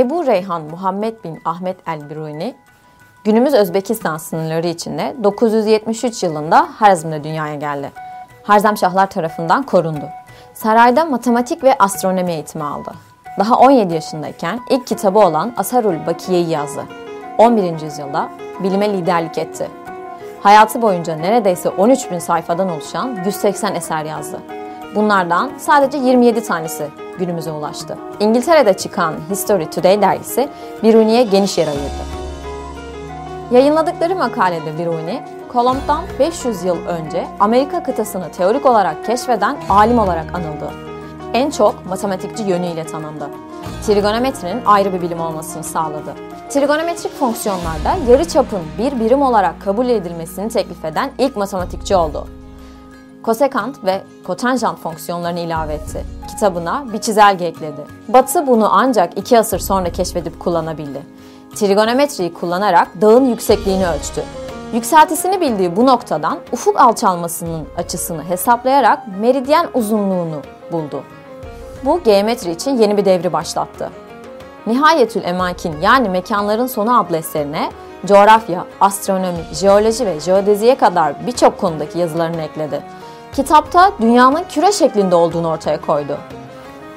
Ebu Reyhan Muhammed bin Ahmed el-Biruni, günümüz Özbekistan sınırları içinde 973 yılında Harzm'de dünyaya geldi. Harzemşahlar tarafından korundu. Sarayda matematik ve astronomi eğitimi aldı. Daha 17 yaşındayken ilk kitabı olan Asarul Bakiye'yi yazdı. 11. yüzyılda bilime liderlik etti. Hayatı boyunca neredeyse 13.000 sayfadan oluşan 180 eser yazdı. Bunlardan sadece 27 tanesi günümüze ulaştı. İngiltere'de çıkan History Today dergisi Biruni'ye geniş yer ayırdı. Yayınladıkları makalede Biruni, Kolomb'dan 500 yıl önce Amerika kıtasını teorik olarak keşfeden alim olarak anıldı. En çok matematikçi yönüyle tanındı. Trigonometrinin ayrı bir bilim olmasını sağladı. Trigonometrik fonksiyonlarda yarıçapın bir birim olarak kabul edilmesini teklif eden ilk matematikçi oldu. Kosekant ve kotanjant fonksiyonlarını ilave etti. Kitabına bir çizelge ekledi. Batı bunu ancak 2 asır sonra keşfedip kullanabildi. Trigonometriyi kullanarak dağın yüksekliğini ölçtü. Yükseltisini bildiği bu noktadan ufuk alçalmasının açısını hesaplayarak meridyen uzunluğunu buldu. Bu geometri için yeni bir devri başlattı. Nihayetül emakin yani mekanların sonu adlı eserine coğrafya, astronomi, jeoloji ve jeodeziye kadar birçok konudaki yazılarını ekledi. Kitapta dünyanın küre şeklinde olduğunu ortaya koydu.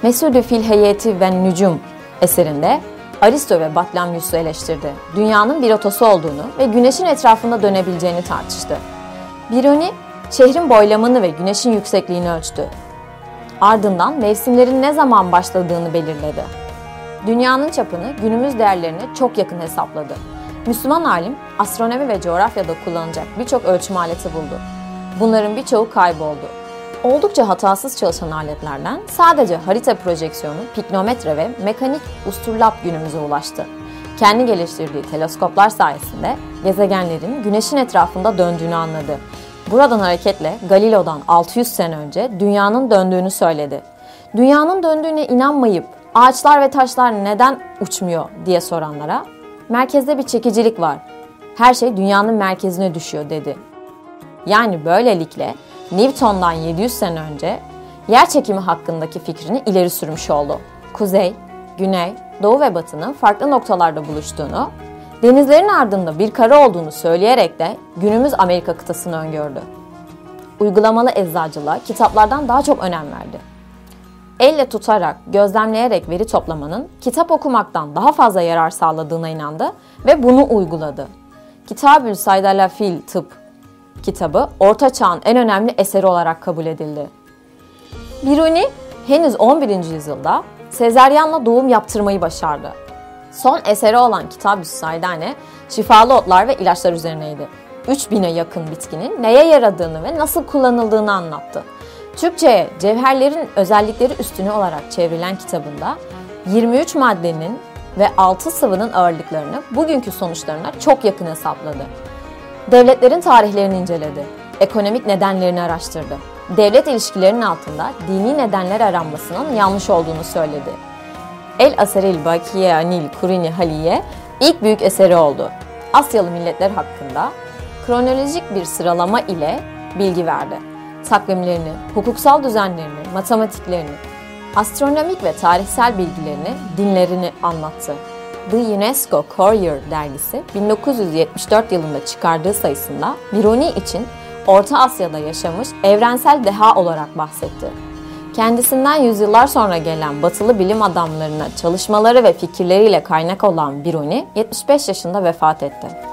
Mesud-ü Fil-Hayeti ve Nücüm eserinde Aristo ve Batlamyus'u eleştirdi. Dünyanın bir rotası olduğunu ve güneşin etrafında dönebileceğini tartıştı. Biruni, şehrin boylamını ve güneşin yüksekliğini ölçtü. Ardından mevsimlerin ne zaman başladığını belirledi. Dünyanın çapını günümüz değerlerine çok yakın hesapladı. Müslüman alim, astronomi ve coğrafyada kullanılacak birçok ölçüm aleti buldu. Bunların birçoğu kayboldu. Oldukça hatasız çalışan aletlerden sadece harita projeksiyonu, piknometre ve mekanik usturlap günümüze ulaştı. Kendi geliştirdiği teleskoplar sayesinde gezegenlerin güneşin etrafında döndüğünü anladı. Buradan hareketle Galileo'dan 600 sene önce dünyanın döndüğünü söyledi. Dünyanın döndüğüne inanmayıp ağaçlar ve taşlar neden uçmuyor diye soranlara merkezde bir çekicilik var, her şey dünyanın merkezine düşüyor dedi. Yani böylelikle Newton'dan 700 sene önce yer çekimi hakkındaki fikrini ileri sürmüş oldu. Kuzey, güney, doğu ve batının farklı noktalarda buluştuğunu, denizlerin ardında bir kara olduğunu söyleyerek de günümüz Amerika kıtasını öngördü. Uygulamalı eczacılığa kitaplardan daha çok önem verdi. Elle tutarak, gözlemleyerek veri toplamanın kitap okumaktan daha fazla yarar sağladığına inandı ve bunu uyguladı. Kitabü's Saydala fi't-Tıp kitabı Orta Çağ'ın en önemli eseri olarak kabul edildi. Biruni henüz 11. yüzyılda sezeryanla doğum yaptırmayı başardı. Son eseri olan Kitab-ı Saydane, şifalı otlar ve ilaçlar üzerineydi. 3000'e yakın bitkinin neye yaradığını ve nasıl kullanıldığını anlattı. Türkçe'ye cevherlerin özellikleri üstüne olarak çevrilen kitabında 23 maddenin ve 6 sıvının ağırlıklarını bugünkü sonuçlarına çok yakın hesapladı. Devletlerin tarihlerini inceledi, ekonomik nedenlerini araştırdı. Devlet ilişkilerinin altında dini nedenler aranmasının yanlış olduğunu söyledi. El-Asâr el-Bâkiye an'il Kurûni'l Hâliye ilk büyük eseri oldu. Asyalı milletler hakkında kronolojik bir sıralama ile bilgi verdi. Takvimlerini, hukuksal düzenlerini, matematiklerini, astronomik ve tarihsel bilgilerini, dinlerini anlattı. The UNESCO Courier dergisi 1974 yılında çıkardığı sayısında Biruni için Orta Asya'da yaşamış evrensel deha olarak bahsetti. Kendisinden yüzyıllar sonra gelen batılı bilim adamlarına çalışmaları ve fikirleriyle kaynak olan Biruni 75 yaşında vefat etti.